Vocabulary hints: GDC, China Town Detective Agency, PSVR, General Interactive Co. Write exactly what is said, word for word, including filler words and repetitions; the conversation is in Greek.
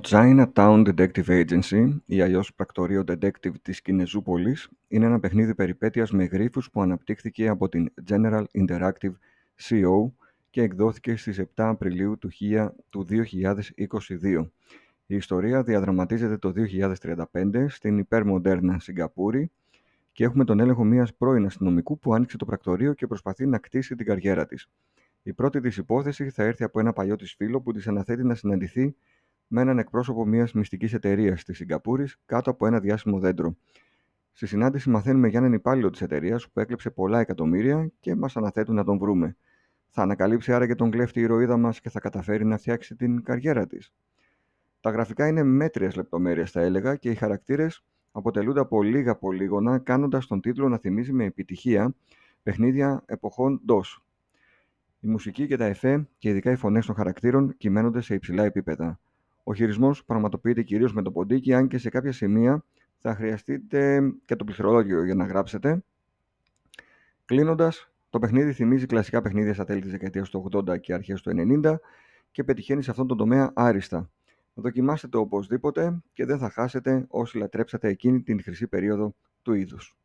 Το China Town Detective Agency, ή αλλιώς πρακτορείο detective της Κινεζούπολης, είναι ένα παιχνίδι περιπέτειας με γρίφους που αναπτύχθηκε από την General Interactive Co και εκδόθηκε στις επτά Απριλίου του δύο χιλιάδες είκοσι δύο. Η ιστορία διαδραματίζεται το δύο χιλιάδες τριάντα πέντε στην υπερμοντέρνα Σιγκαπούρη και έχουμε τον έλεγχο μιας πρώην αστυνομικού που άνοιξε το πρακτορείο και προσπαθεί να κτίσει την καριέρα της. Η πρώτη της υπόθεση θα έρθει από ένα παλιό της φίλο που της αναθέτει να συναντηθεί με έναν εκπρόσωπο μιας μυστικής εταιρείας της Σιγκαπούρης κάτω από ένα διάσημο δέντρο. Στη συνάντηση μαθαίνουμε για έναν υπάλληλο της εταιρείας που έκλεψε πολλά εκατομμύρια και μας αναθέτουν να τον βρούμε. Θα ανακαλύψει άραγε και τον κλέφτη η ηρωίδα μας και θα καταφέρει να φτιάξει την καριέρα της. Τα γραφικά είναι μέτριες λεπτομέρειες, θα έλεγα, και οι χαρακτήρες αποτελούνται από λίγα πολύγωνα, κάνοντας τον τίτλο να θυμίζει με επιτυχία παιχνίδια εποχών ντος. Η μουσική και τα εφέ και ειδικά οι φωνές των χαρακτήρων κυμαίνονται σε υψηλά επίπεδα. Ο χειρισμός πραγματοποιείται κυρίως με το ποντίκι, αν και σε κάποια σημεία θα χρειαστείτε και το πληθρολόγιο για να γράψετε. Κλείνοντας, το παιχνίδι θυμίζει κλασικά παιχνίδια στα τέλη της δεκαετίας του ογδόντα και αρχές του ενενήντα και πετυχαίνει σε αυτόν τον τομέα άριστα. Δοκιμάστε το οπωσδήποτε και δεν θα χάσετε όσοι λατρέψατε εκείνη την χρυσή περίοδο του είδους.